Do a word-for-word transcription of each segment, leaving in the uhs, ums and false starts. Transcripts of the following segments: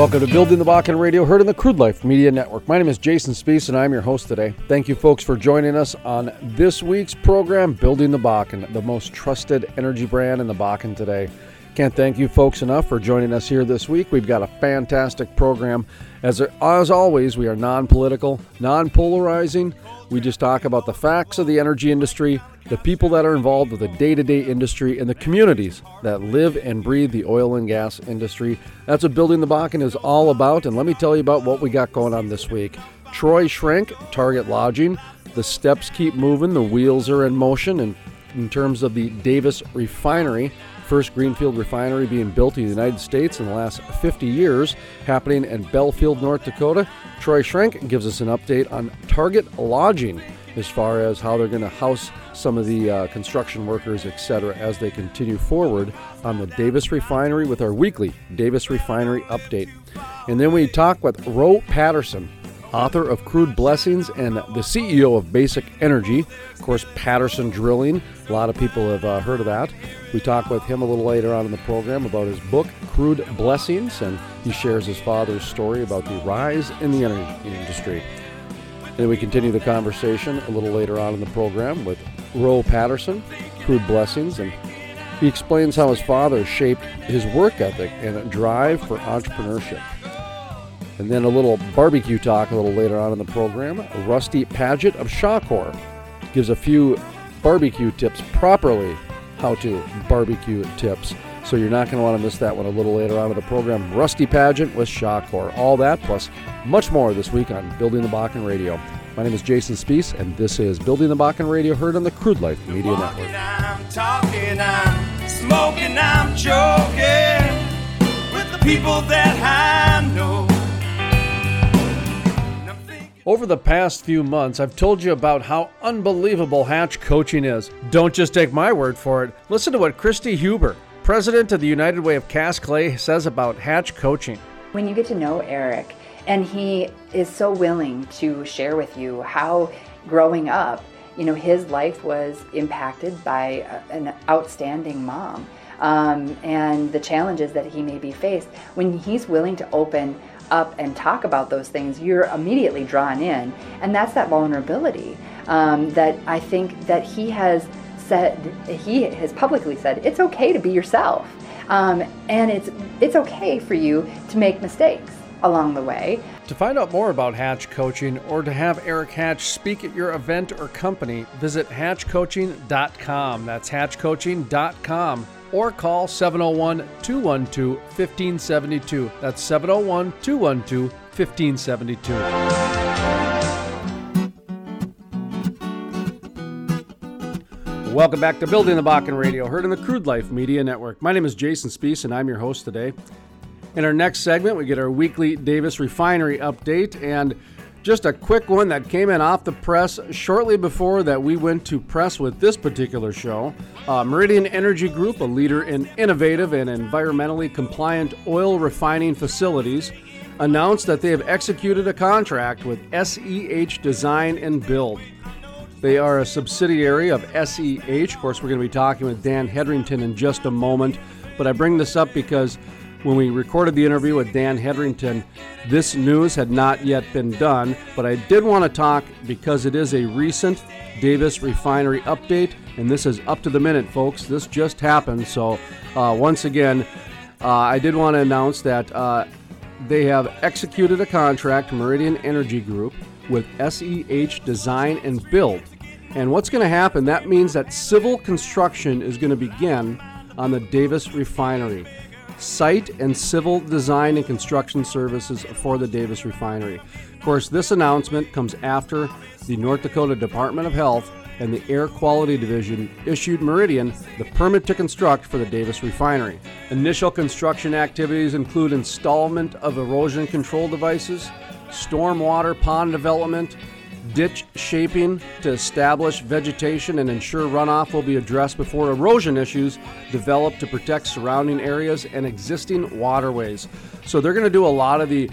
Welcome to Building the Bakken Radio, heard on the Crude Life Media Network. My name is Jason Spiess, and I'm your host today. Thank you, folks, for joining us on this week's program, Building the Bakken, the most trusted energy brand in the Bakken today. Can't thank you, folks, enough for joining us here this week. We've got a fantastic program. As, as always, we are non-political, non-polarizing. We just talk about the facts of the energy industry, the people that are involved with the day-to-day industry, and the communities that live and breathe the oil and gas industry. That's what Building the Bakken is all about, and let me tell you about what we got going on this week. Troy Schrenk, Target Lodging. The steps keep moving, the wheels are in motion, and in terms of the Davis Refinery, first greenfield refinery being built in the United States in the last fifty years, happening in Belfield, North Dakota. Troy Schrenk gives us an update on Target Lodging as far as how they're going to house some of the uh, construction workers, et cetera, as they continue forward on the Davis Refinery with our weekly Davis Refinery update. And then we talk with Roe Patterson, author of Crude Blessings and the C E O of Basic Energy. Of course, Patterson Drilling, a lot of people have uh, heard of that. We talk with him a little later on in the program about his book, Crude Blessings, and he shares his father's story about the rise in the energy industry. And then we continue the conversation a little later on in the program with Roe Patterson, Crude Blessings, and he explains how his father shaped his work ethic and drive for entrepreneurship. And then a little barbecue talk a little later on in the program. Rusty Padgett of Shawcor gives a few barbecue tips, properly how to barbecue tips. So you're not going to want to miss that one a little later on in the program. Rusty Padgett with Shawcor. All that plus much more this week on Building the Bakken Radio. My name is Jason Spiess, and this is Building the Bakken Radio, heard on the Crude Life Media Network. I'm talking, I'm smoking, I'm joking with the people that I know. Over the past few months, I've told you about how unbelievable Hatch Coaching is. Don't just take my word for it. Listen to what Christy Huber, president of the United Way of Cass Clay, says about Hatch Coaching. When you get to know Eric, and he is so willing to share with you how growing up, you know, his life was impacted by an outstanding mom, um, and the challenges that he may be faced. When he's willing to open up and talk about those things, you're immediately drawn in, and that's that vulnerability um, that I think that he has said, he has publicly said, it's okay to be yourself, um, and it's it's okay for you to make mistakes along the way. To find out more about Hatch Coaching or to have Eric Hatch speak at your event or company, visit hatch coaching dot com. That's hatch coaching dot com. Or call seven oh one, two one two, one five seven two. That's seven oh one, two one two, one five seven two. Welcome back to Building the Bakken Radio, heard on the Crude Life Media Network. My name is Jason Spiess, and I'm your host today. In our next segment, we get our weekly Davis Refinery update, and just a quick one that came in off the press shortly before that we went to press with this particular show. Uh, Meridian Energy Group, a leader in innovative and environmentally compliant oil refining facilities, announced that they have executed a contract with S E H Design and Build. They are a subsidiary of S E H. Of course, we're going to be talking with Dan Hedrington in just a moment, but I bring this up because when we recorded the interview with Dan Hedrington, this news had not yet been done, but I did want to talk because it is a recent Davis Refinery update, and this is up to the minute, folks. This just happened, so uh, once again, uh, I did want to announce that uh, they have executed a contract, Meridian Energy Group, with S E H Design and Build. And what's going to happen, that means that civil construction is going to begin on the Davis Refinery. Site and civil design and construction services for the Davis Refinery. Of course, this announcement comes after the North Dakota Department of Health and the Air Quality Division issued Meridian the permit to construct for the Davis Refinery. Initial construction activities include installation of erosion control devices, stormwater pond development, ditch shaping to establish vegetation and ensure runoff will be addressed before erosion issues develop to protect surrounding areas and existing waterways. So they're going to do a lot of the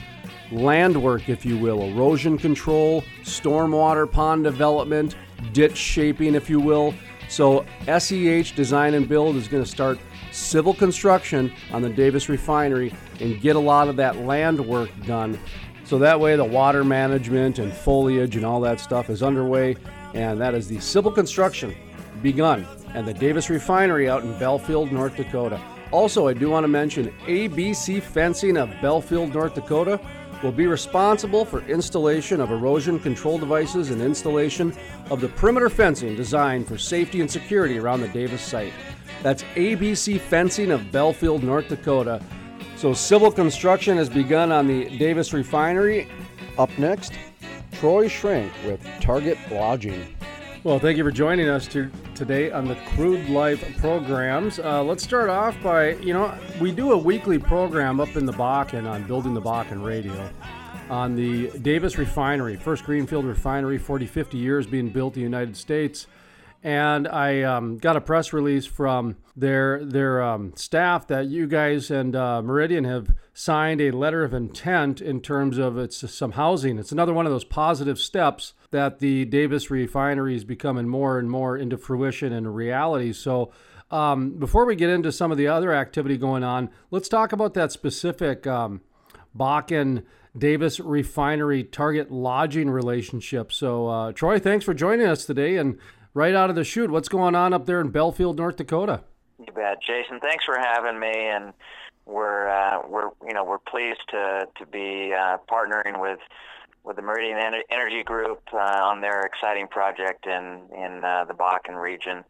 land work, if you will, erosion control, stormwater pond development, ditch shaping, if you will. So S E H Design and Build is going to start civil construction on the Davis Refinery and get a lot of that land work done. So that way the water management and foliage and all that stuff is underway, and that is the civil construction begun at the Davis Refinery out in Belfield, North Dakota. Also, I do want to mention A B C Fencing of Belfield, North Dakota will be responsible for installation of erosion control devices and installation of the perimeter fencing designed for safety and security around the Davis site. That's A B C Fencing of Belfield, North Dakota. So civil construction has begun on the Davis Refinery. Up next, Troy Schrenk with Target Lodging. Well, thank you for joining us to, today on the Crude Life programs. Uh, let's start off by, you know, we do a weekly program up in the Bakken on Building the Bakken Radio on the Davis Refinery, first greenfield refinery, forty, fifty years being built in the United States. And I um, got a press release from their their um, staff that you guys and uh, Meridian have signed a letter of intent in terms of it's some housing. It's another one of those positive steps that the Davis Refinery is becoming more and more into fruition and reality. So um, before we get into some of the other activity going on, let's talk about that specific um, Bakken Davis Refinery Target Lodging relationship. So uh, Troy, thanks for joining us today. And right out of the chute, what's going on up there in Belfield, North Dakota? You bet, Jason. Thanks for having me, and we're uh, we're you know we're pleased to to be uh, partnering with with the Meridian Energy Group uh, on their exciting project in in uh, the Bakken region.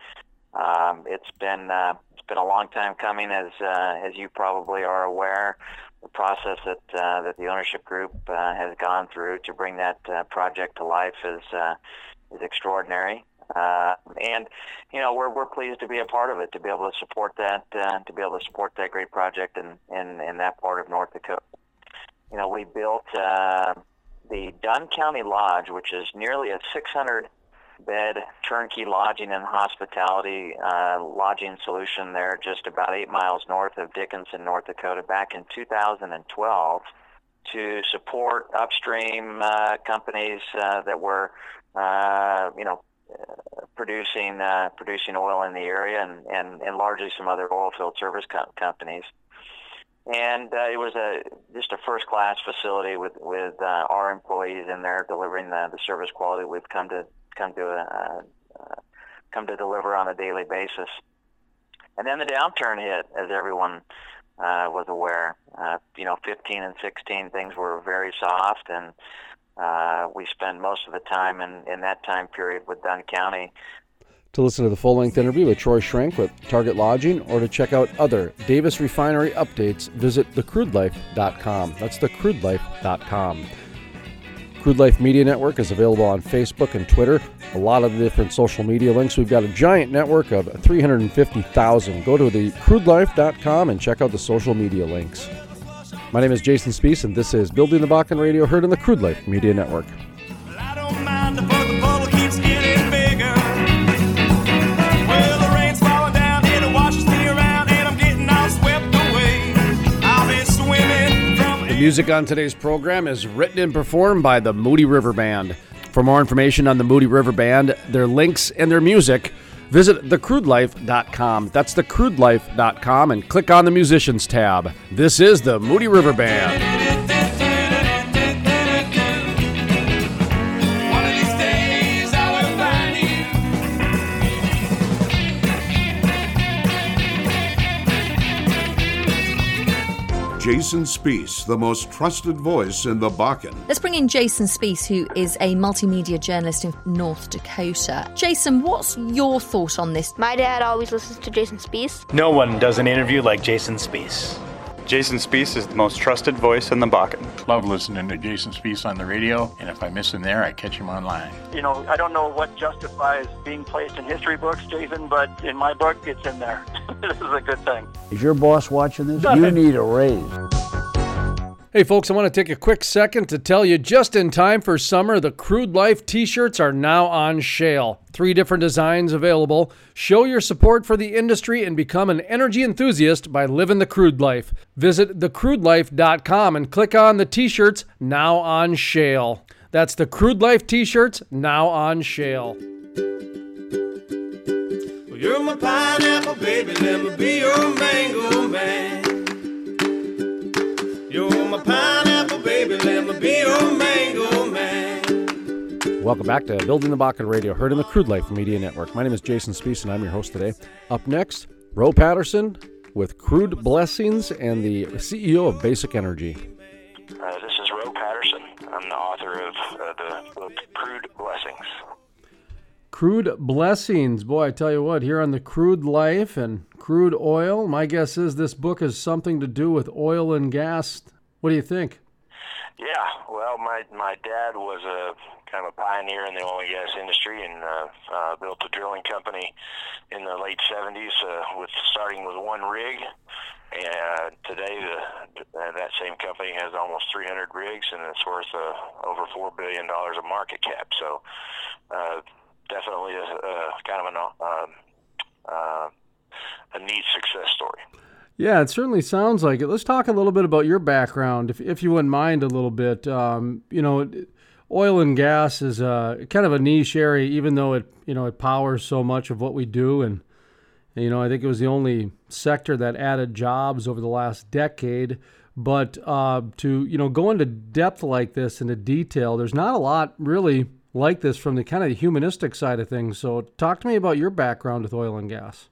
Um, it's been uh, it's been a long time coming, as uh, as you probably are aware. The process that uh, that the ownership group uh, has gone through to bring that uh, project to life is uh, is extraordinary. Uh, and, you know, we're, we're pleased to be a part of it, to be able to support that, uh, to be able to support that great project in, in, in that part of North Dakota. You know, we built, uh, the Dunn County Lodge, which is nearly a six hundred bed turnkey lodging and hospitality, uh, lodging solution there just about eight miles north of Dickinson, North Dakota, back in two thousand twelve to support upstream, uh, companies, uh, that were, uh, you know, Uh, producing uh, producing oil in the area, and, and, and largely some other oil field service com- companies. And uh, it was a just a first class facility with with uh, our employees in there delivering the, the service quality we've come to come to uh, uh, come to deliver on a daily basis. And then the downturn hit, as everyone uh, was aware. Uh, you know, fifteen and sixteen things were very soft, and Uh, we spend most of the time in, in that time period with Dunn County. To listen to the full-length interview with Troy Schrenk with Target Lodging, or to check out other Davis Refinery updates, visit the crude life dot com. That's the crude life dot com. Crude Life Media Network is available on Facebook and Twitter. A lot of the different social media links. We've got a giant network of three hundred fifty thousand. Go to the crude life dot com and check out the social media links. My name is Jason Spiess, and this is Building the Bakken Radio, heard on the Crude Life Media Network. Well, I don't mind the book, the bowl keeps getting bigger. Well, the rain's falling down and it washes me around, and I'm getting all swept away. I've been swimming from... The music on today's program is written and performed by the Moody River Band. For more information on the Moody River Band, their links, and their music, visit the crude life dot com. That's the crude life dot com, and click on the Musicians tab. This is the Moody River Band. Jason Spiess, the most trusted voice in the Bakken. Let's bring in Jason Spiess, who is a multimedia journalist in North Dakota. Jason, what's your thought on this? My dad always listens to Jason Spiess. No one does an interview like Jason Spiess. Jason Spiess is the most trusted voice in the Bakken. Love listening to Jason Spiess on the radio, and if I miss him there, I catch him online. You know, I don't know what justifies being placed in history books, Jason, but in my book, it's in there. This is a good thing. Is your boss watching this? You need a raise. Hey, folks, I want to take a quick second to tell you, just in time for summer, the Crude Life t-shirts are now on sale. Three different designs available. Show your support for the industry and become an energy enthusiast by living the Crude Life. Visit the crude life dot com and click on the t-shirts now on sale. That's the Crude Life t-shirts now on sale. Well, you're my pineapple, baby, let me be your mango man. You're my pineapple, baby, let me be your mango man. Welcome back to Building the Bakken Radio, heard on the Crude Life Media Network. My name is Jason Spiess, and I'm your host today. Up next, Roe Patterson with Crude Blessings and the C E O of Basic Energy. Uh, this is Roe Patterson. I'm the author of uh, the book Crude Blessings. Crude Blessings. Boy, I tell you what, here on the Crude Life and Crude Oil, my guess is this book has something to do with oil and gas. What do you think? Yeah, well, my, my dad was a kind of a pioneer in the oil and gas industry and uh, uh, built a drilling company in the late seventies uh, with starting with one rig. And today, the, uh, that same company has almost three hundred rigs, and it's worth uh, over four billion dollars of market cap. So, uh, definitely a, a kind of an, um, uh, a neat success story. Yeah, it certainly sounds like it. Let's talk a little bit about your background, if if you wouldn't mind a little bit. Um, you know, oil and gas is a, kind of a niche area, even though it you know it powers so much of what we do. And, you know, I think it was the only sector that added jobs over the last decade. But uh, to, you know, go into depth like this, into detail, there's not a lot really like this from the kind of the humanistic side of things. So talk to me about your background with oil and gas.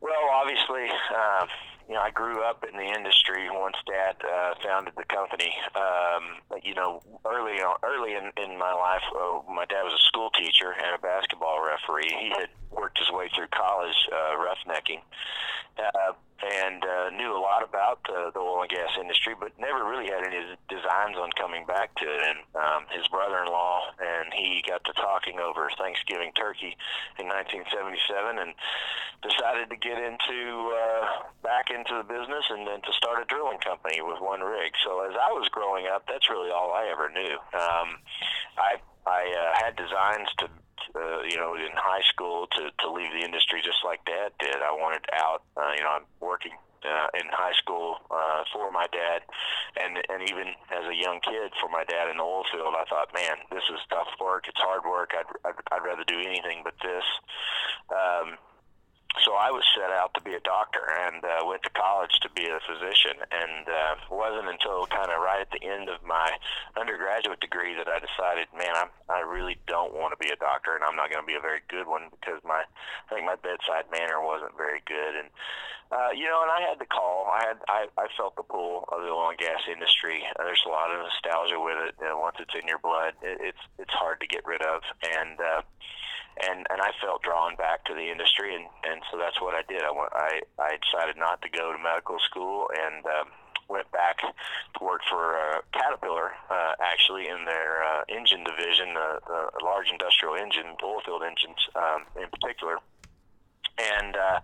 Well, obviously, uh, you know, I grew up in the industry. Once Dad uh, founded the company, um, but, you know, early on, early in, in my life, oh, my dad was a school teacher and a basketball referee. He had worked his way through college uh, roughnecking. Uh, and uh, knew a lot about uh, the oil and gas industry, but never really had any designs on coming back to it. And um, his brother-in-law and he got to talking over Thanksgiving turkey in nineteen seventy-seven and decided to get into uh, back into the business and then to start a drilling company with one rig. So as I was growing up, that's really all I ever knew. Um, I, I uh, had designs to Uh, you know, in high school to, to leave the industry just like Dad did. I wanted out. Uh, you know, I'm working uh, in high school uh, for my dad, and and even as a young kid for my dad in the oil field, I thought, man, this is tough work. It's hard work. I'd, I'd, I'd rather do anything but this. Um, so I was set out to be a doctor and uh, went to college to be a physician. And uh, it wasn't until kind of right at the end of my undergraduate degree that I decided, man, I'm, I really don't want to be a doctor, and I'm not going to be a very good one because my I think my bedside manner wasn't very good. And uh, you know, and I had the call. I had I, I felt the pull of the oil and gas industry. Uh, there's a lot of nostalgia with it. You know, once it's in your blood, it, it's it's hard to get rid of. And uh, And and I felt drawn back to the industry, and, and so that's what I did. I, went, I I decided not to go to medical school and um, went back to work for uh, Caterpillar, uh, actually, in their uh, engine division, uh, uh, large industrial engine, oil field engines um, in particular. And uh,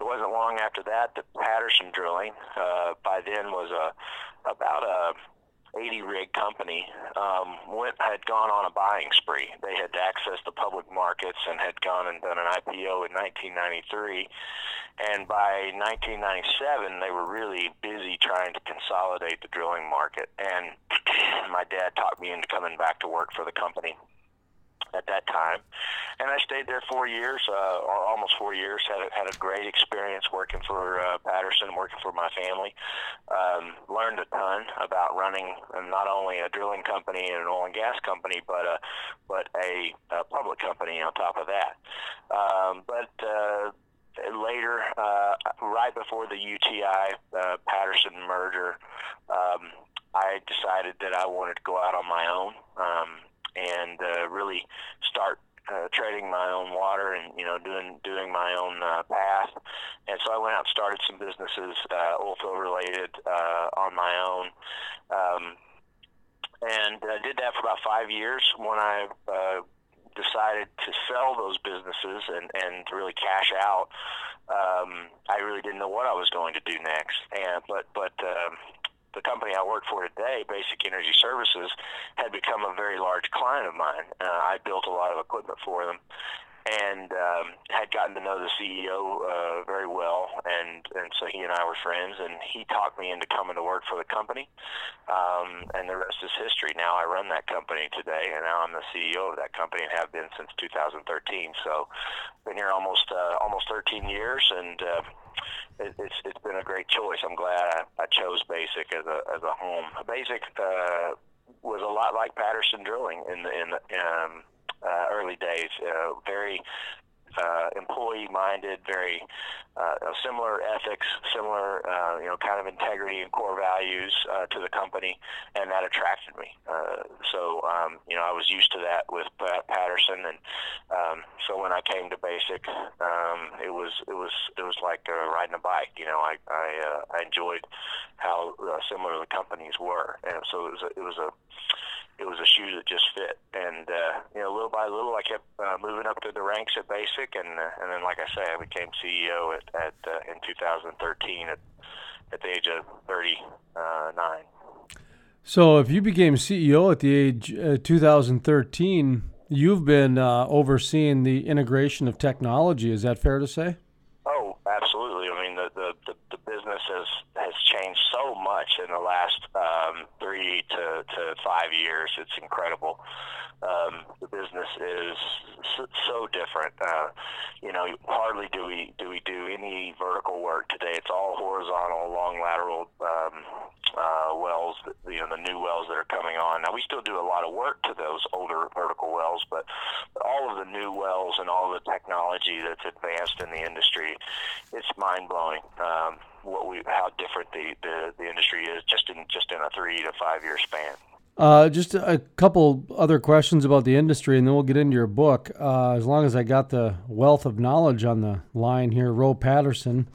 it wasn't long after that that Patterson Drilling, uh, by then was a about a eighty rig company, um, went had gone on a buying spree. They had accessed the public markets and had gone and done an I P O in nineteen ninety-three. And by nineteen ninety-seven, they were really busy trying to consolidate the drilling market. And my dad talked me into coming back to work for the company at that time, and I stayed there four years, uh, or almost four years. Had a, had a great experience working for uh, Patterson, working for my family. Um, learned a ton about running not only a drilling company and an oil and gas company, but a but a, a public company on top of that. Um, but uh, later, uh, right before the U T I uh, Patterson merger, um, I decided that I wanted to go out on my own. Um, and uh, really start uh, trading my own water and, you know, doing doing my own uh, path. And so I went out and started some businesses, uh, oilfield related, uh, on my own. Um, and I did that for about five years when I uh, decided to sell those businesses and, and to really cash out. Um, I really didn't know what I was going to do next. And but, but um, the company I work for today, Basic Energy Services, had become a very large client of mine. Uh, I built a lot of equipment for them, and um, had gotten to know the C E O uh, very well, and, and so he and I were friends, and he talked me into coming to work for the company, um, and the rest is history. Now I run that company today, and now I'm the C E O of that company and have been since two thousand thirteen, so been here almost uh, almost thirteen years, and uh, it, it's it's been a great choice. I'm glad I, I chose Basic as a, as a home. Basic uh, was a lot like Patterson Drilling in the, in the um, Uh, early days, uh, very uh, employee-minded, very uh, similar ethics, similar uh, you know kind of integrity and core values uh, to the company, and that attracted me. Uh, so um, you know I was used to that with Pat Patterson, and um, so when I came to Basic, um, it was it was it was like uh, riding a bike. You know I I, uh, I enjoyed how uh, similar the companies were, and so it was a, it was a It was a shoe that just fit, and uh, you know, little by little, I kept uh, moving up through the ranks at Basic, and uh, and then, like I say, I became C E O at, at uh, in two thousand thirteen at at the age of thirty-nine. So, if you became C E O at the age uh, two thousand thirteen, you've been uh, overseeing the integration of technology. Is that fair to say? Oh, absolutely. I mean, the the, the, the business has has changed so much in the last um, three to, to five years. It's incredible. Um, the business is so, so different. Uh, you know, hardly do we do we do any vertical work today. It's all horizontal, long lateral um, uh, wells. You know, the new wells that are coming on. Now we still do a lot of work to those older vertical wells, but all of the new wells and all the technology that's advanced in the industry, it's mind blowing. Um, what we how different the, the, the industry is just in just in a three to five year span. Uh, just a couple other questions about the industry, and then we'll get into your book. Uh, as long as I got the wealth of knowledge on the line here, Roe Patterson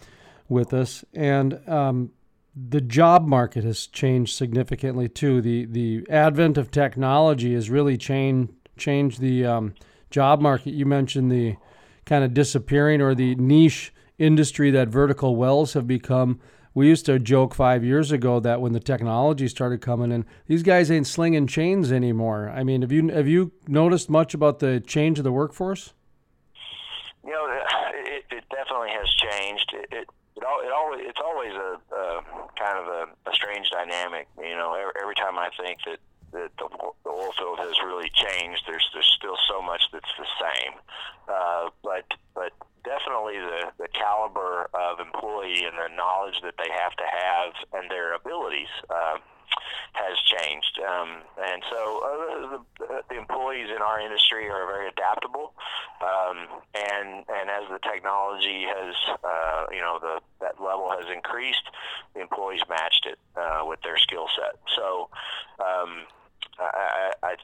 with us, and um, the job market has changed significantly too. The the advent of technology has really changed changed the um, job market. You mentioned the kind of disappearing or the niche industry that vertical wells have become. We used to joke five years ago that when the technology started coming in, these guys ain't slinging chains anymore. I mean, have you have you noticed much about the change of the workforce? You know, it, it definitely has changed. It, it, it, all, it always it's always a, a kind of a, a strange dynamic. You know, every, every time I think that, that the, the oil field has really changed, there's there's still so much that's the same. Uh, but but. Definitely the, the caliber of employee and the knowledge that they have to have and their abilities uh, has changed. Um, and so uh, the, the employees in our industry are very adaptable. Um, and and as the technology has, uh, you know, the that level has increased, the employees matched it uh, with their skill set. So um, I, I, I,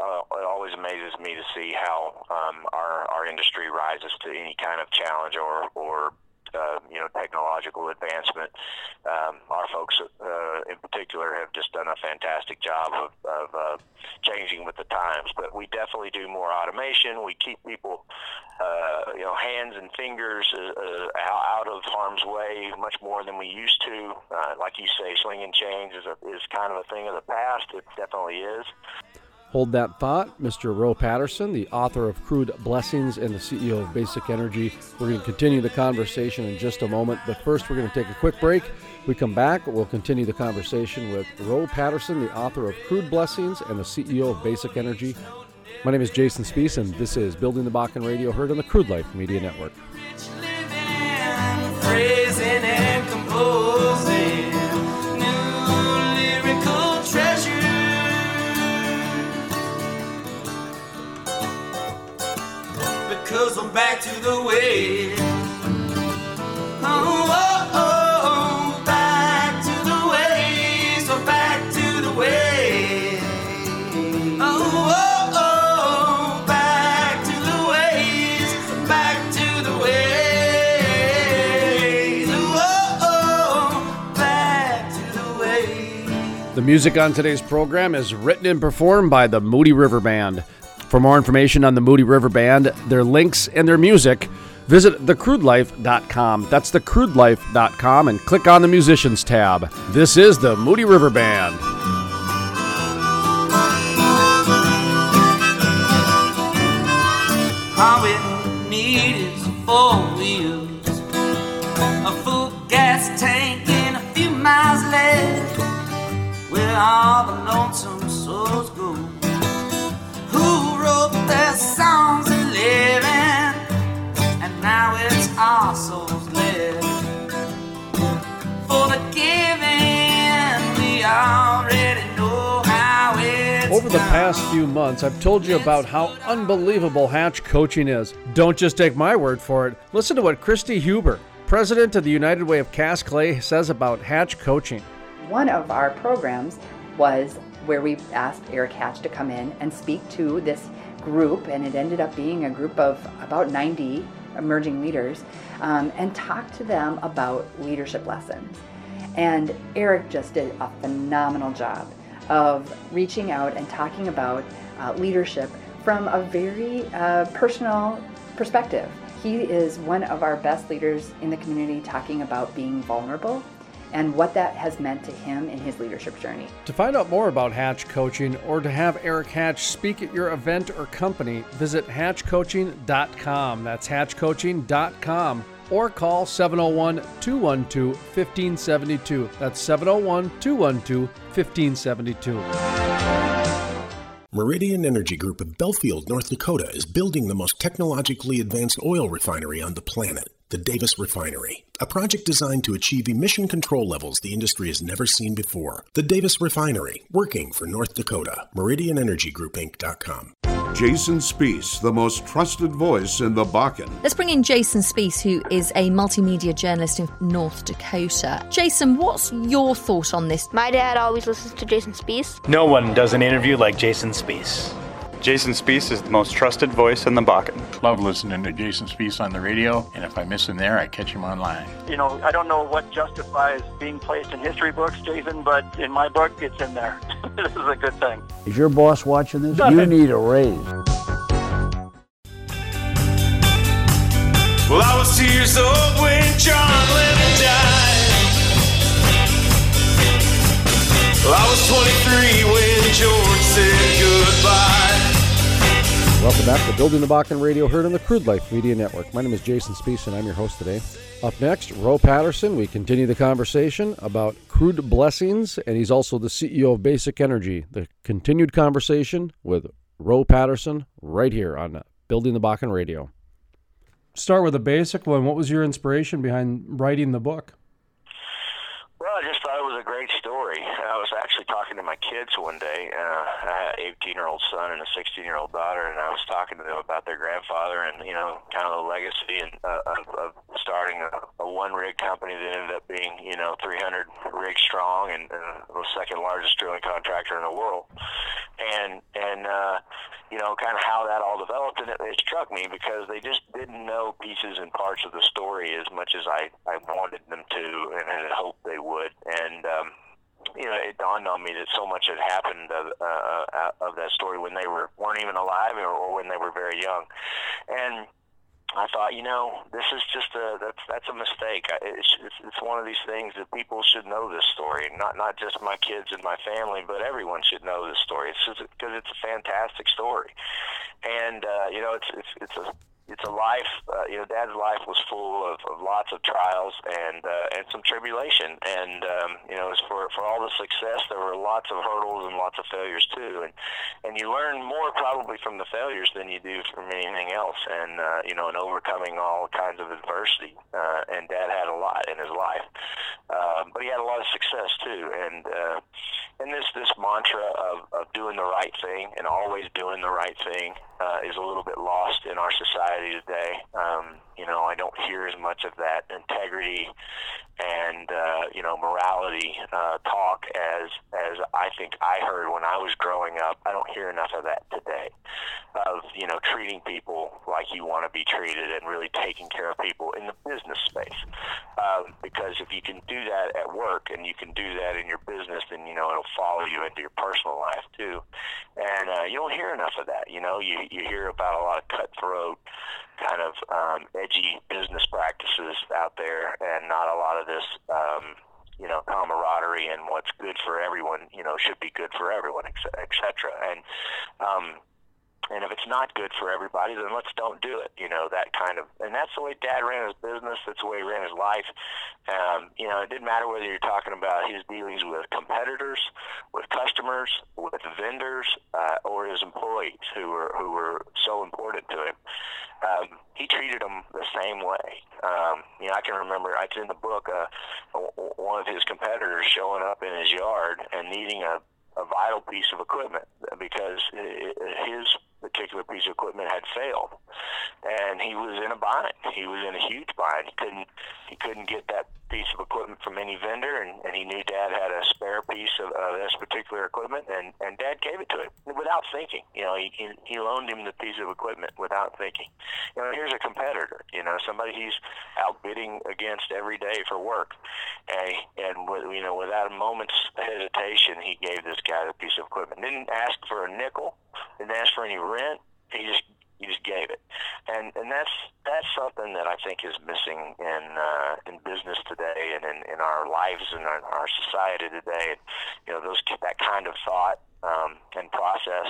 I, it always amazes me to see how um, our our industry rises to any kind of challenge or or uh, you know technological advancement. Um, our folks, uh, in particular, have just done a fantastic job of, of uh, changing with the times. But we definitely do more automation. We keep people, uh, you know, hands and fingers uh, out of harm's way much more than we used to. Uh, like you say, slinging chains is, a, is kind of a thing of the past. It definitely is. Hold that thought. Mister Roe Patterson, the author of Crude Blessings and the C E O of Basic Energy. We're going to continue the conversation in just a moment, but first we're going to take a quick break. We come back, we'll continue the conversation with Roe Patterson, the author of Crude Blessings and the C E O of Basic Energy. My name is Jason Spiess, and this is Building the Bakken Radio, heard on the Crude Life Media Network. Cause I'm back to the way. Oh, oh, oh, back to the way. So back to the way. Oh, oh, oh, back to the ways, back to the way. Oh, oh, back to the way. The music on today's program is written and performed by the Moody River Band. For more information on the Moody River Band, their links, and their music, visit the crude life dot com. That's the crude life dot com, and click on the Musicians tab. This is the Moody River Band. Hobbit. all the lonesome souls go. Who wrote the songs of living? And now it's our souls live. For the giving, we already know how it's. Over the past few months, I've told you about how unbelievable Hatch Coaching is. Don't just take my word for it. Listen to what Christy Huber, president of the United Way of Cass Clay, says about Hatch Coaching. One of our programs was where we asked Eric Hatch to come in and speak to this group, and it ended up being a group of about ninety emerging leaders, um, and talk to them about leadership lessons. And Eric just did a phenomenal job of reaching out and talking about uh, leadership from a very uh, personal perspective. He is one of our best leaders in the community, talking about being vulnerable and what that has meant to him in his leadership journey. To find out more about Hatch Coaching or to have Eric Hatch speak at your event or company, visit hatch coaching dot com. That's hatch coaching dot com. Or call seven oh one, two one two, one five seven two. That's seven oh one, two one two, one five seven two. Meridian Energy Group of Belfield, North Dakota is building the most technologically advanced oil refinery on the planet, the Davis Refinery. A project designed to achieve emission control levels the industry has never seen before. The Davis Refinery, working for North Dakota. meridian energy group inc dot com. Jason Spiess, the most trusted voice in the Bakken. Let's bring in Jason Spiess, who is a multimedia journalist in North Dakota. Jason, what's your thought on this? My dad always listens to Jason Spiess. No one does an interview like Jason Spiess. Jason Spiess is the most trusted voice in the Bakken. Love listening to Jason Spiess on the radio, and if I miss him there, I catch him online. You know, I don't know what justifies being placed in history books, Jason, but in my book, it's in there. This is a good thing. Is your boss watching this? Nothing. You need a raise. Well, I was two years old when John Lennon died. Well, I was twenty-three when George said goodbye. Welcome back to Building the Bakken Radio, heard on the Crude Life Media Network. My name is Jason Spiess, and I'm your host today. Up next, Roe Patterson. We continue the conversation about Crude Blessings, and he's also the C E O of Basic Energy. The continued conversation with Roe Patterson right here on Building the Bakken Radio. Start with a basic one. What was your inspiration behind writing the book? Well, I just thought it was a great story. I was actually talking to my kids one day. Uh, I had an eighteen-year-old son and a sixteen-year-old daughter, and I was talking to them about their grandfather and, you know, kind of the legacy and, uh, of, of starting a, a one-rig company that ended up being, you know, three hundred rigs strong and uh, the second-largest drilling contractor in the world. And, and uh, you know, kind of how that all developed, and it, it struck me because they just didn't know pieces and parts of the story as much as I, I wanted them to and had hoped they would. Would. And, um, you know, it dawned on me that so much had happened of, uh, of that story when they were, weren't even alive or, or when they were very young. And I thought, you know, this is just a, that's, that's a mistake. It's, it's, it's one of these things that people should know this story, not, not just my kids and my family, but everyone should know this story. It's just because it's a fantastic story. And, uh, you know, it's, it's, it's a, It's a life, uh, you know, Dad's life was full of, of lots of trials and uh, and some tribulation. And, um, you know, as for, for all the success, there were lots of hurdles and lots of failures, too. And and you learn more probably from the failures than you do from anything else. And, uh, you know, and overcoming all kinds of adversity. Uh, and Dad had a lot in his life. Um, but he had a lot of success, too. And uh, and this, this mantra of, of doing the right thing and always doing the right thing uh, is a little bit lost in our society today. Um, you know, I don't hear as much of that integrity and, uh, you know, morality uh, talk as as I think I heard when I was growing up. I don't hear enough of that today, of, you know, treating people like you want to be treated and really taking care of people in the business space. Um, because if you can do that at work and you can do that in your business, then, you know, it'll follow you into your personal life, too. And uh, you don't hear enough of that. You know, you, you hear about a lot of cutthroat kind of um, edgy business practices out there, and not a lot of this, um, you know, camaraderie and what's good for everyone, you know, should be good for everyone, et cetera. And um, and if it's not good for everybody, then let's don't do it, you know, that kind of, and that's the way Dad ran his business, that's the way he ran his life. Um, you know, it didn't matter whether you're talking about his dealings with competitors, with customers, with vendors, uh, or his employees who were, who were so important to him. Um, he treated them the same way. Um, you know, I can remember, it's in the book, uh, one of his competitors showing up in his yard and needing a, a vital piece of equipment because his particular piece of equipment had failed, and he was in a bind. He was in a huge bind. He couldn't he couldn't get that piece of equipment from any vendor, and, and he knew Dad had a spare piece of uh, this particular equipment, and, and Dad gave it to him without thinking. You know, he, he he loaned him the piece of equipment without thinking. You know, here's a competitor. You know, somebody he's out bidding against every day for work, and and with, you know, without a moment's hesitation, he gave this guy the piece of equipment. Didn't ask for a nickel. Didn't ask for any rent. He just he just gave it, and and that's that's something that I think is missing in uh, in business today, and in, in our lives and in our, our society today. And, you know, those that kind of thought um, and process,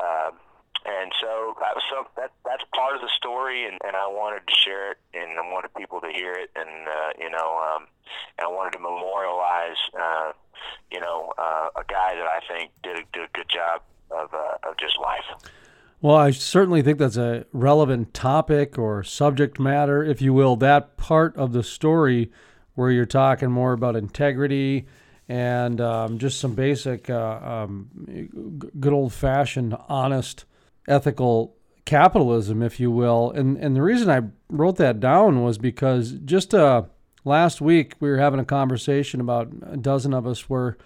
uh, and so that was some, that that's part of the story, and, and I wanted to share it, and I wanted people to hear it, and uh, you know, um, and I wanted to memorialize, uh, you know, uh, a guy that I think did a, did a good job of uh, of just life. Well, I certainly think that's a relevant topic or subject matter, if you will, that part of the story where you're talking more about integrity and um, just some basic, uh, um, good old-fashioned, honest, ethical capitalism, if you will. And and the reason I wrote that down was because just uh, last week we were having a conversation, about a dozen of us were,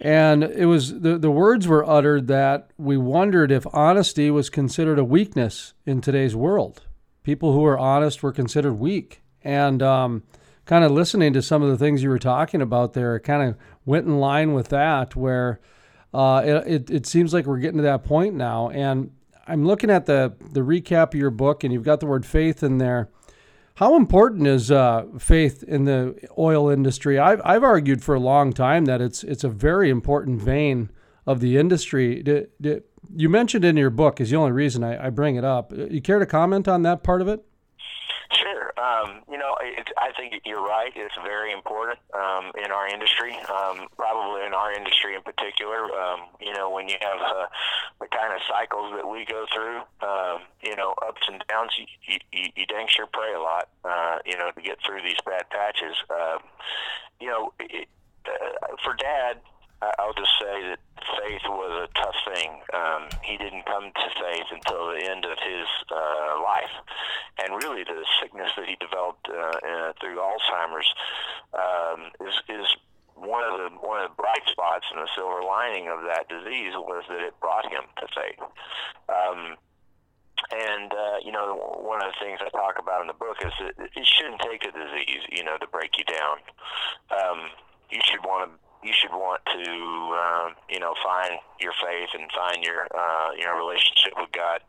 and it was the, the words were uttered that we wondered if honesty was considered a weakness in today's world. People who are honest were considered weak. And um, kind of listening to some of the things you were talking about there, it kind of went in line with that, where uh, it, it, it seems like we're getting to that point now. And I'm looking at the, the recap of your book, and you've got the word faith in there. How important is uh, faith in the oil industry? I've I've argued for a long time that it's it's a very important vein of the industry. Did, did, you mentioned in your book is the only reason I, I bring it up. You care to comment on that part of it? Sure. Um, you know, it's, I think you're right. It's very important um, in our industry, um, probably in our industry in particular. Um, you know, when you have uh, the kind of cycles that we go through, um, you know, ups and downs, you, you, you dang sure pray a lot, uh, you know, to get through these bad patches. Um, you know, it, uh, for Dad, I'll just say that faith was a tough thing. Um, he didn't come to faith until the end of his uh, life. And really the sickness that he developed uh, uh, through Alzheimer's um, is, is one of the one of the bright spots, and the silver lining of that disease was that it brought him to faith. Um, And, uh, you know, one of the things I talk about in the book is that it shouldn't take a disease, you know, to break you down. Um, you should want to You should want to, uh, you know, find your faith and find your, uh, you know, relationship with God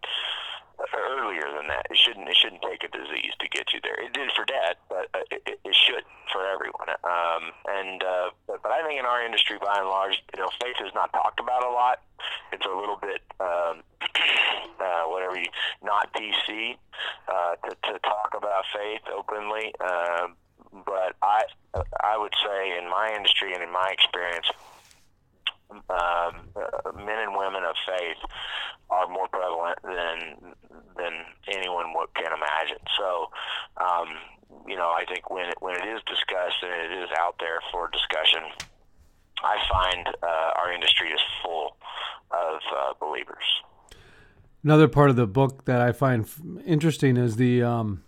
earlier than that. It shouldn't. It shouldn't take a disease to get you there. It did for Dad, but it, it should for everyone. Um, and uh, but, but I think in our industry, by and large, you know, faith is not talked about a lot. It's a little bit um, uh, whatever you not P C uh, to, to talk about faith openly. Uh, But I, I would say in my industry and in my experience, um, uh, men and women of faith are more prevalent than than anyone can imagine. So, um, you know, I think when it, when it is discussed and it is out there for discussion, I find uh, our industry is full of uh, believers. Another part of the book that I find interesting is the um,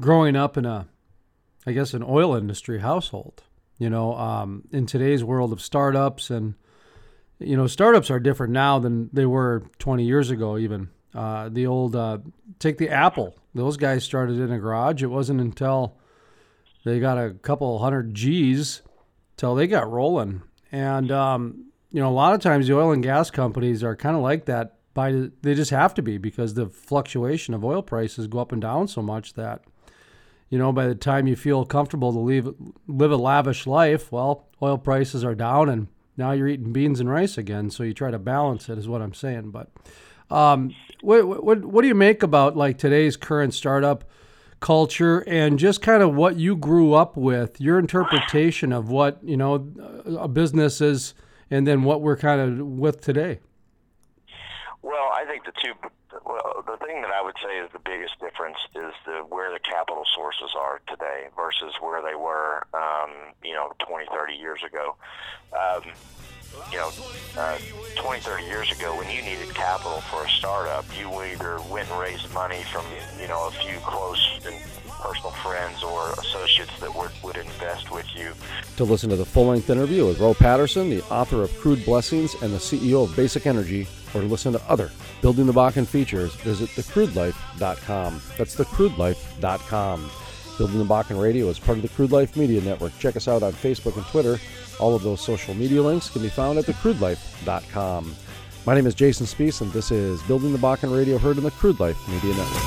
growing up in a, I guess, an oil industry household. You know, um, in today's world of startups, and, you know, startups are different now than they were twenty years ago even. Uh, the old, uh, take the Apple. Those guys started in a garage. It wasn't until they got a couple hundred G's till they got rolling. And, um, you know, a lot of times the oil and gas companies are kind of like that. By they just have to be, because the fluctuation of oil prices go up and down so much that, you know, by the time you feel comfortable to leave, live a lavish life, well, oil prices are down, and now you're eating beans and rice again. So you try to balance it, is what I'm saying. But Um, what, what what do you make about like today's current startup culture and just kind of what you grew up with, your interpretation of what, you know, a business is, and then what we're kind of with today? Well, I think the two, well, the thing that I would say is the biggest difference is the where the capital sources are today versus where they were, um, you know, twenty, thirty years ago. Um, you know, uh, twenty, thirty years ago, when you needed capital for a startup, you either went and raised money from, you know, a few close and personal friends or associates that would, would invest with you. To listen to the full-length interview with Roe Patterson, the author of Crude Blessings and the C E O of Basic Energy, or to listen to other Building the Bakken features, visit the crude life dot com. That's the crude life dot com. Building the Bakken Radio is part of the Crude Life Media Network. Check us out on Facebook and Twitter. All of those social media links can be found at the crude life dot com. My name is Jason Spiess, and this is Building the Bakken Radio, heard on the Crude Life Media Network.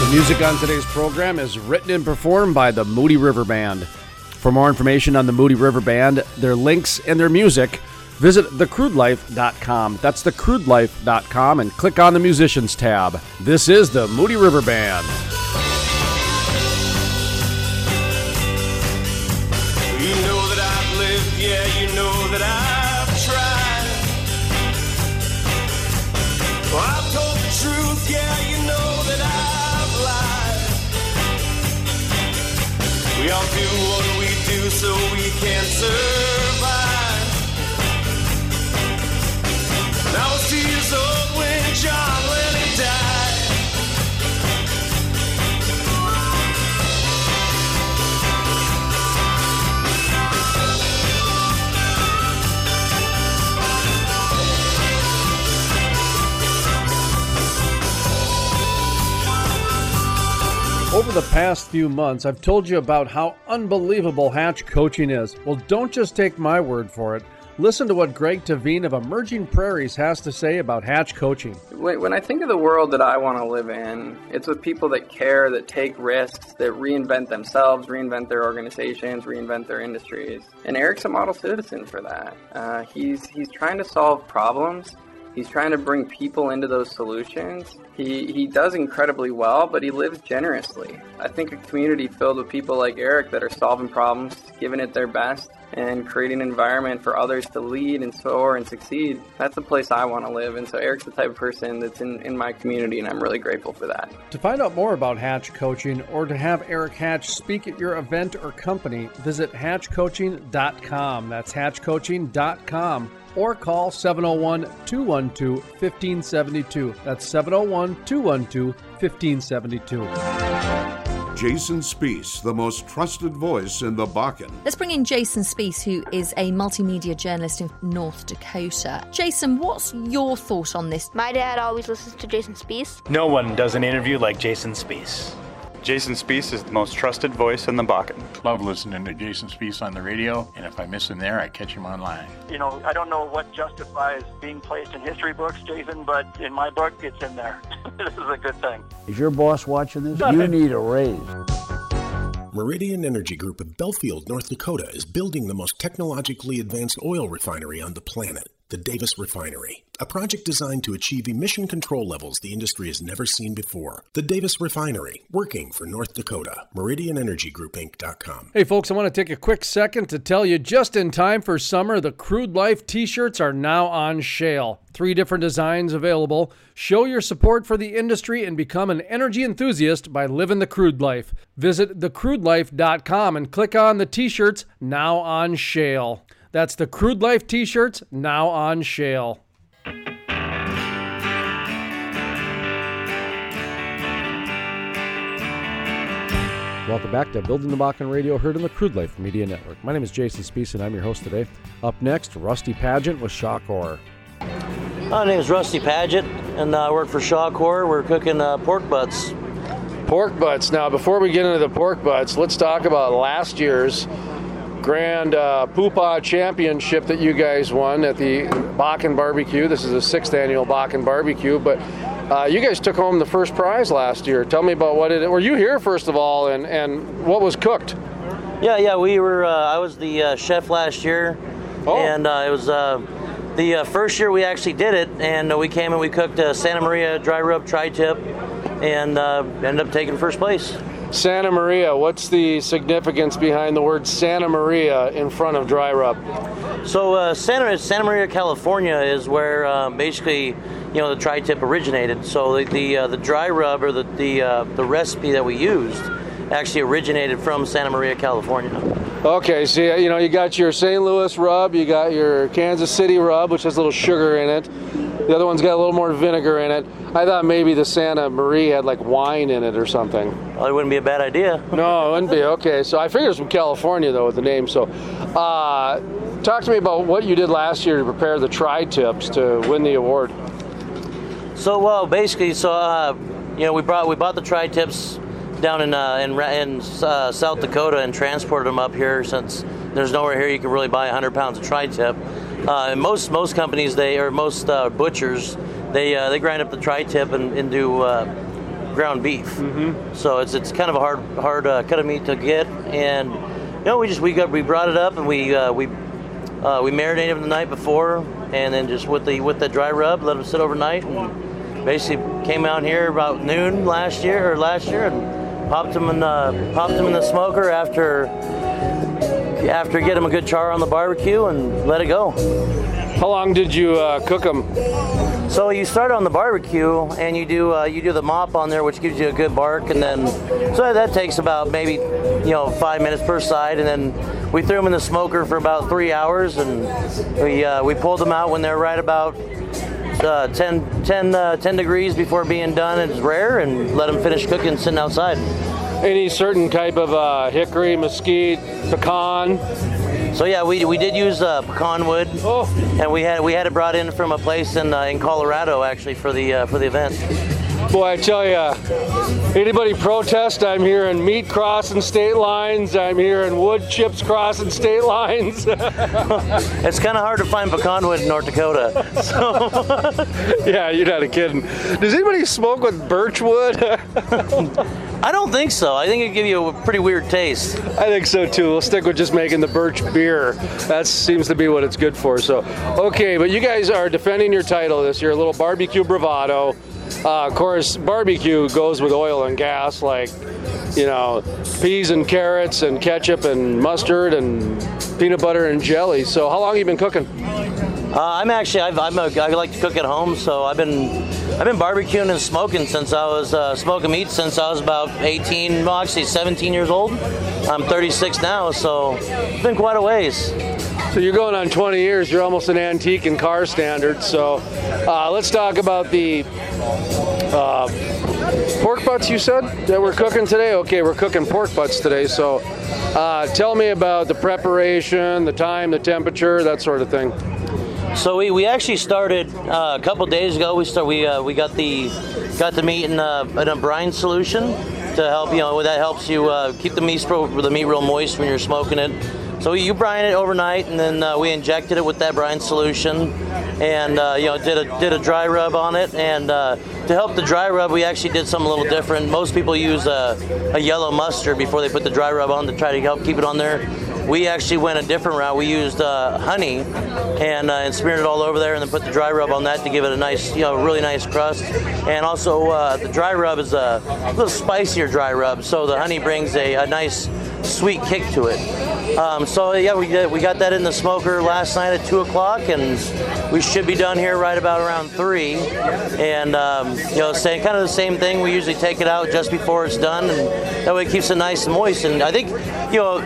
The music on today's program is written and performed by the Moody River Band. For more information on the Moody River Band, their links, and their music, visit the crude life dot com. That's the crude life dot com and click on the Musicians tab. This is the Moody River Band. You know that I've lived, yeah, you know that I've tried. Well, I've told the truth, yeah, you know that I've lied. We all do what we do so we can survive. I was two years old when John Lennon died. Over the past few months, I've told you about how unbelievable Hatch Coaching is. Well, don't just take my word for it. Listen to what Greg Tavine of Emerging Prairies has to say about Hatch Coaching. When I think of the world that I want to live in, it's with people that care, that take risks, that reinvent themselves, reinvent their organizations, reinvent their industries. And Eric's a model citizen for that. Uh, he's he's trying to solve problems. He's trying to bring people into those solutions. He he does incredibly well, but he lives generously. I think a community filled with people like Eric that are solving problems, giving it their best, and creating an environment for others to lead and soar and succeed, that's the place I want to live. And so Eric's the type of person that's in, in my community, and I'm really grateful for that. To find out more about Hatch Coaching or to have Eric Hatch speak at your event or company, visit hatch coaching dot com. That's hatch coaching dot com. Or call seven oh one, two one two, one five seven two. That's seven oh one, two one two, one five seven two. Jason Spiess, the most trusted voice in the Bakken. Let's bring in Jason Spiess, who is a multimedia journalist in North Dakota. Jason, what's your thought on this? My dad always listens to Jason Spiess. No one does an interview like Jason Spiess. Jason Spiess is the most trusted voice in the Bakken. Love listening to Jason Spiess on the radio, and if I miss him there, I catch him online. You know, I don't know what justifies being placed in history books, Jason, but in my book, it's in there. This is a good thing. Is your boss watching this? Nothing. You need a raise. Meridian Energy Group of Belfield, North Dakota, is building the most technologically advanced oil refinery on the planet, the Davis Refinery, a project designed to achieve emission control levels the industry has never seen before. The Davis Refinery, working for North Dakota. meridian energy group inc dot com. Hey folks, I want to take a quick second to tell you, just in time for summer, the Crude Life t-shirts are now on sale. Three different designs available. Show your support for the industry and become an energy enthusiast by living the Crude Life. Visit the crude life dot com and click on the t-shirts now on sale. That's the Crude Life t-shirts now on sale. Welcome back to Building the Bakken Radio, heard on the Crude Life Media Network. My name is Jason Spiess, and I'm your host today. Up next, Rusty Padgett with Shawcor. My name is Rusty Padgett, and I work for Shawcor. We're cooking uh, pork butts. Pork butts. Now, before we get into the pork butts, let's talk about last year's Grand uh, Poopah Championship that you guys won at the Bakken Barbecue. This is the sixth annual Bakken Barbecue, but uh, you guys took home the first prize last year. Tell me about what it. Were you here first of all, and, and what was cooked? Yeah, yeah, we were, uh, I was the uh, chef last year, oh. and uh, it was uh, the uh, first year we actually did it, and uh, we came and we cooked uh, Santa Maria dry rub tri-tip, and uh, ended up taking first place. Santa Maria, what's the significance behind the word Santa Maria in front of dry rub? So uh, Santa, Santa Maria, California is where uh, basically, you know, the tri-tip originated. So the the, uh, the dry rub, or the the, uh, the recipe that we used actually originated from Santa Maria, California. Okay, so you know, you got your Saint Louis rub, you got your Kansas City rub, which has a little sugar in it. The other one's got a little more vinegar in it. I thought maybe the Santa Maria had like wine in it or something. Well, it wouldn't be a bad idea. No, it wouldn't be. Okay, so I figured it was from California, though, with the name. So uh, talk to me about what you did last year to prepare the tri-tips to win the award. So, well, basically, so, uh, you know, we brought we bought the tri-tips down in uh, in, in uh, South Dakota and transported them up here, since there's nowhere here you can really buy one hundred pounds of tri-tip. Uh, and most most companies, they or most uh, butchers, they uh, they grind up the tri-tip and, and do uh, ground beef. Mm-hmm. So it's it's kind of a hard hard uh, cut of meat to get, and you know we just we got we brought it up and we uh, we uh, we marinated them the night before, and then just with the with the dry rub, let them sit overnight, and basically came out here about noon last year or last year and popped them in uh, popped them in the smoker after. After get them a good char on the barbecue and let it go. How long did you uh, cook them? So you start on the barbecue and you do uh, you do the mop on there, which gives you a good bark, and then so that takes about maybe you know five minutes per side, and then we threw them in the smoker for about three hours, and we uh, we pulled them out when they're right about uh, ten degrees before being done. It's rare, and let them finish cooking sitting outside. Any certain type of uh, hickory, mesquite, pecan? So yeah, we we did use uh, pecan wood, oh. and we had we had it brought in from a place in uh, in Colorado actually for the uh, for the event. Boy, I tell ya, anybody protest? I'm hearing meat crossing state lines. I'm hearing wood chips crossing state lines. It's kind of hard to find pecan wood in North Dakota. So. Yeah, you're not kidding. Does anybody smoke with birch wood? I don't think so. I think it'd give you a pretty weird taste. I think so too. We'll stick with just making the birch beer. That seems to be what it's good for. So, okay, but you guys are defending your title this year. A little barbecue bravado. Uh, of course, barbecue goes with oil and gas, like, you know, peas and carrots and ketchup and mustard and peanut butter and jelly. So how long have you been cooking? Uh, I'm actually, I've, I'm a, I like to cook at home, so I've been I've been barbecuing and smoking since I was, uh, smoking meat since I was about eighteen, well actually seventeen years old. I'm thirty-six now, so it's been quite a ways. So you're going on twenty years, you're almost an antique in car standards, so uh, let's talk about the uh, pork butts you said that we're cooking today? Okay, we're cooking pork butts today, so uh, tell me about the preparation, the time, the temperature, that sort of thing. So we, we actually started uh, a couple days ago, we start, we uh, we got the got the meat in a, in a brine solution to help, you know, that helps you uh, keep the meat, the meat real moist when you're smoking it. So you brine it overnight, and then uh, we injected it with that brine solution, and uh, you know did a did a dry rub on it. And uh, to help the dry rub, we actually did something a little different. Most people use a, a yellow mustard before they put the dry rub on to try to help keep it on there. We actually went a different route. We used uh, honey and uh, and smeared it all over there, and then put the dry rub on that to give it a nice, you know, really nice crust. And also uh, the dry rub is a little spicier dry rub, so the honey brings a, a nice sweet kick to it. Um, so yeah, we did, we got that in the smoker last night at two o'clock, and we should be done here right about around three. And um, you know, same kind of the same thing. We usually take it out just before it's done, and that way it keeps it nice and moist. And I think, you know,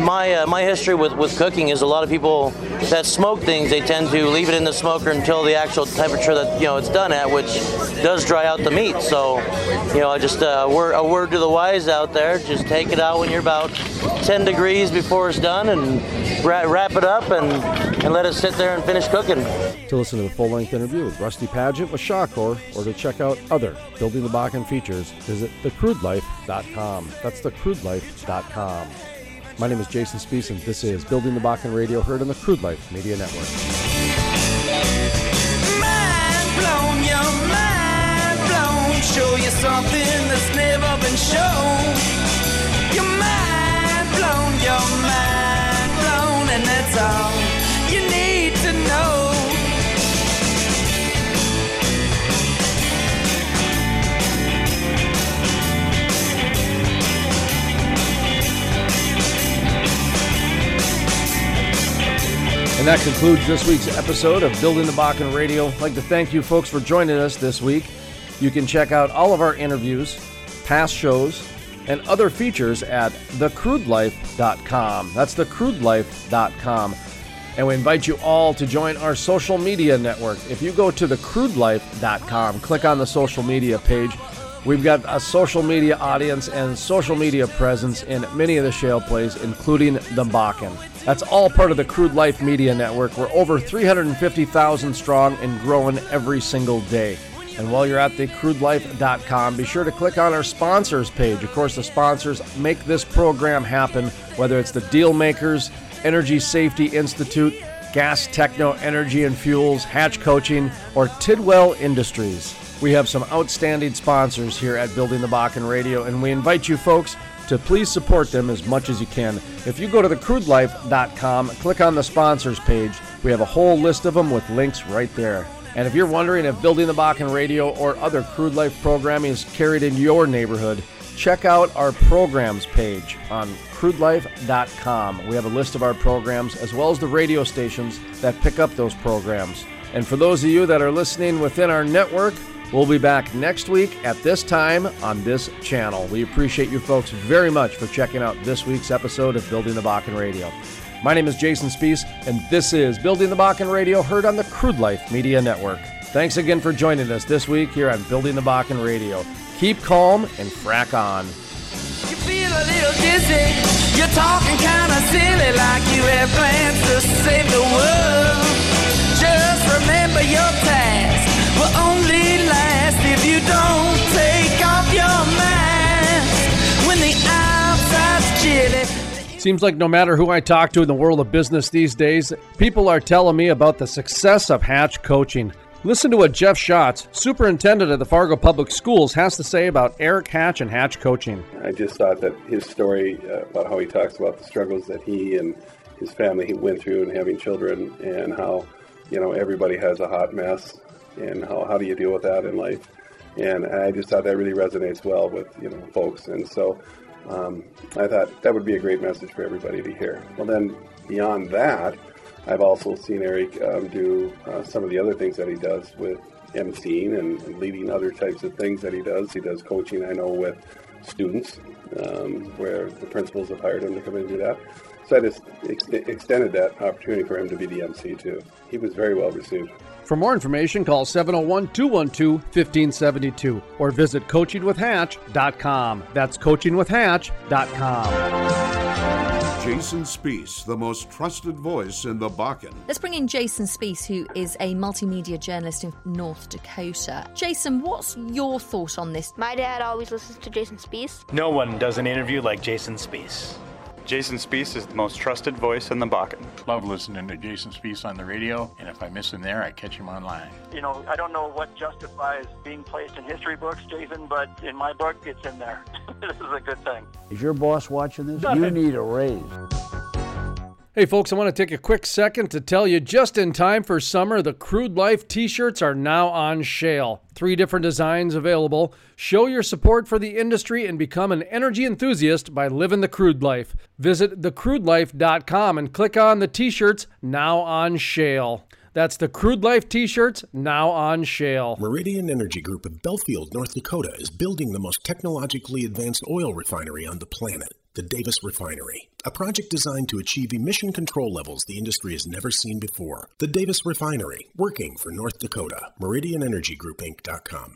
my uh, my history with, with cooking is a lot of people that smoke things, they tend to leave it in the smoker until the actual temperature that you know it's done at, which does dry out the meat. So you know, just uh, a word a word to the wise out there: just take it out when you're about ten degrees before it's done, and ra- wrap it up and, and let it sit there and finish cooking. To listen to the full-length interview with Rusty Padgett with Shawcor, or to check out other Building the Bakken features, visit the crude life dot com. That's the crude life dot com. My name is Jason Spiess, and this is Building the Bakken Radio, heard on the Crude Life Media Network. Mind blown, your mind blown. Show you something that's never been shown. Your mind blown, your mind blown, and that's all you need to know. And that concludes this week's episode of Building the Bakken Radio. I'd like to thank you folks for joining us this week. You can check out all of our interviews, past shows, and other features at the crude life dot com. That's the crude life dot com. And we invite you all to join our social media network. If you go to the crude life dot com, click on the social media page. We've got a social media audience and social media presence in many of the shale plays, including the Bakken. That's all part of the Crude Life Media Network. We're over three hundred fifty thousand strong and growing every single day. And while you're at the crude life dot com, be sure to click on our sponsors page. Of course, the sponsors make this program happen, whether it's the Deal Makers, Energy Safety Institute, Gas Techno Energy and Fuels, Hatch Coaching, or Tidwell Industries. We have some outstanding sponsors here at Building the Bakken Radio, and we invite you folks to please support them as much as you can. If you go to the crude life dot com, click on the sponsors page. We have a whole list of them with links right there. And if you're wondering if Building the Bakken Radio or other Crude Life programming is carried in your neighborhood, check out our programs page on crude life dot com. We have a list of our programs as well as the radio stations that pick up those programs. And for those of you that are listening within our network, we'll be back next week at this time on this channel. We appreciate you folks very much for checking out this week's episode of Building the Bakken Radio. My name is Jason Spiess, and this is Building the Bakken Radio, heard on the Crude Life Media Network. Thanks again for joining us this week here on Building the Bakken Radio. Keep calm and frack on. You feel a little dizzy. You're talking kind of silly, like you have plans to save the world. Just remember your past will only last if you don't take off your mask when the outside's chilly. Seems like no matter who I talk to in the world of business these days, people are telling me about the success of Hatch Coaching. Listen to what Jeff Schatz, superintendent of the Fargo Public Schools, has to say about Eric Hatch and Hatch Coaching. I just thought that his story uh, about how he talks about the struggles that he and his family went through in having children, and how, you know, everybody has a hot mess, and how, how do you deal with that in life. And I just thought that really resonates well with, you know, folks. And so Um, I thought that would be a great message for everybody to hear. Well, then beyond that, I've also seen Eric um, do uh, some of the other things that he does with emceeing and, and leading other types of things that he does. He does coaching, I know, with students, um, where the principals have hired him to come in and do that. So I just ex- extended that opportunity for him to be the M C, too. He was very well received. For more information, call seven oh one, two one two, one five seven two or visit coaching with hatch dot com. That's coaching with hatch dot com. Jason Spiess, the most trusted voice in the Bakken. Let's bring in Jason Spiess, who is a multimedia journalist in North Dakota. Jason, what's your thought on this? My dad always listens to Jason Spiess. No one does an interview like Jason Spiess. Jason Spiess is the most trusted voice in the Bakken. Love listening to Jason Spiess on the radio, and if I miss him there, I catch him online. You know, I don't know what justifies being placed in history books, Jason, but in my book, it's in there. This is a good thing. Is your boss watching this? You need a raise. Hey folks, I want to take a quick second to tell you, just in time for summer, the Crude Life t-shirts are now on sale. Three different designs available. Show your support for the industry and become an energy enthusiast by living the Crude Life. Visit the crude life dot com and click on the t-shirts now on sale. That's the Crude Life t-shirts now on sale. Meridian Energy Group of Belfield, North Dakota is building the most technologically advanced oil refinery on the planet. The Davis Refinery, a project designed to achieve emission control levels the industry has never seen before. The Davis Refinery, working for North Dakota. Meridian Energy Group Inc dot com.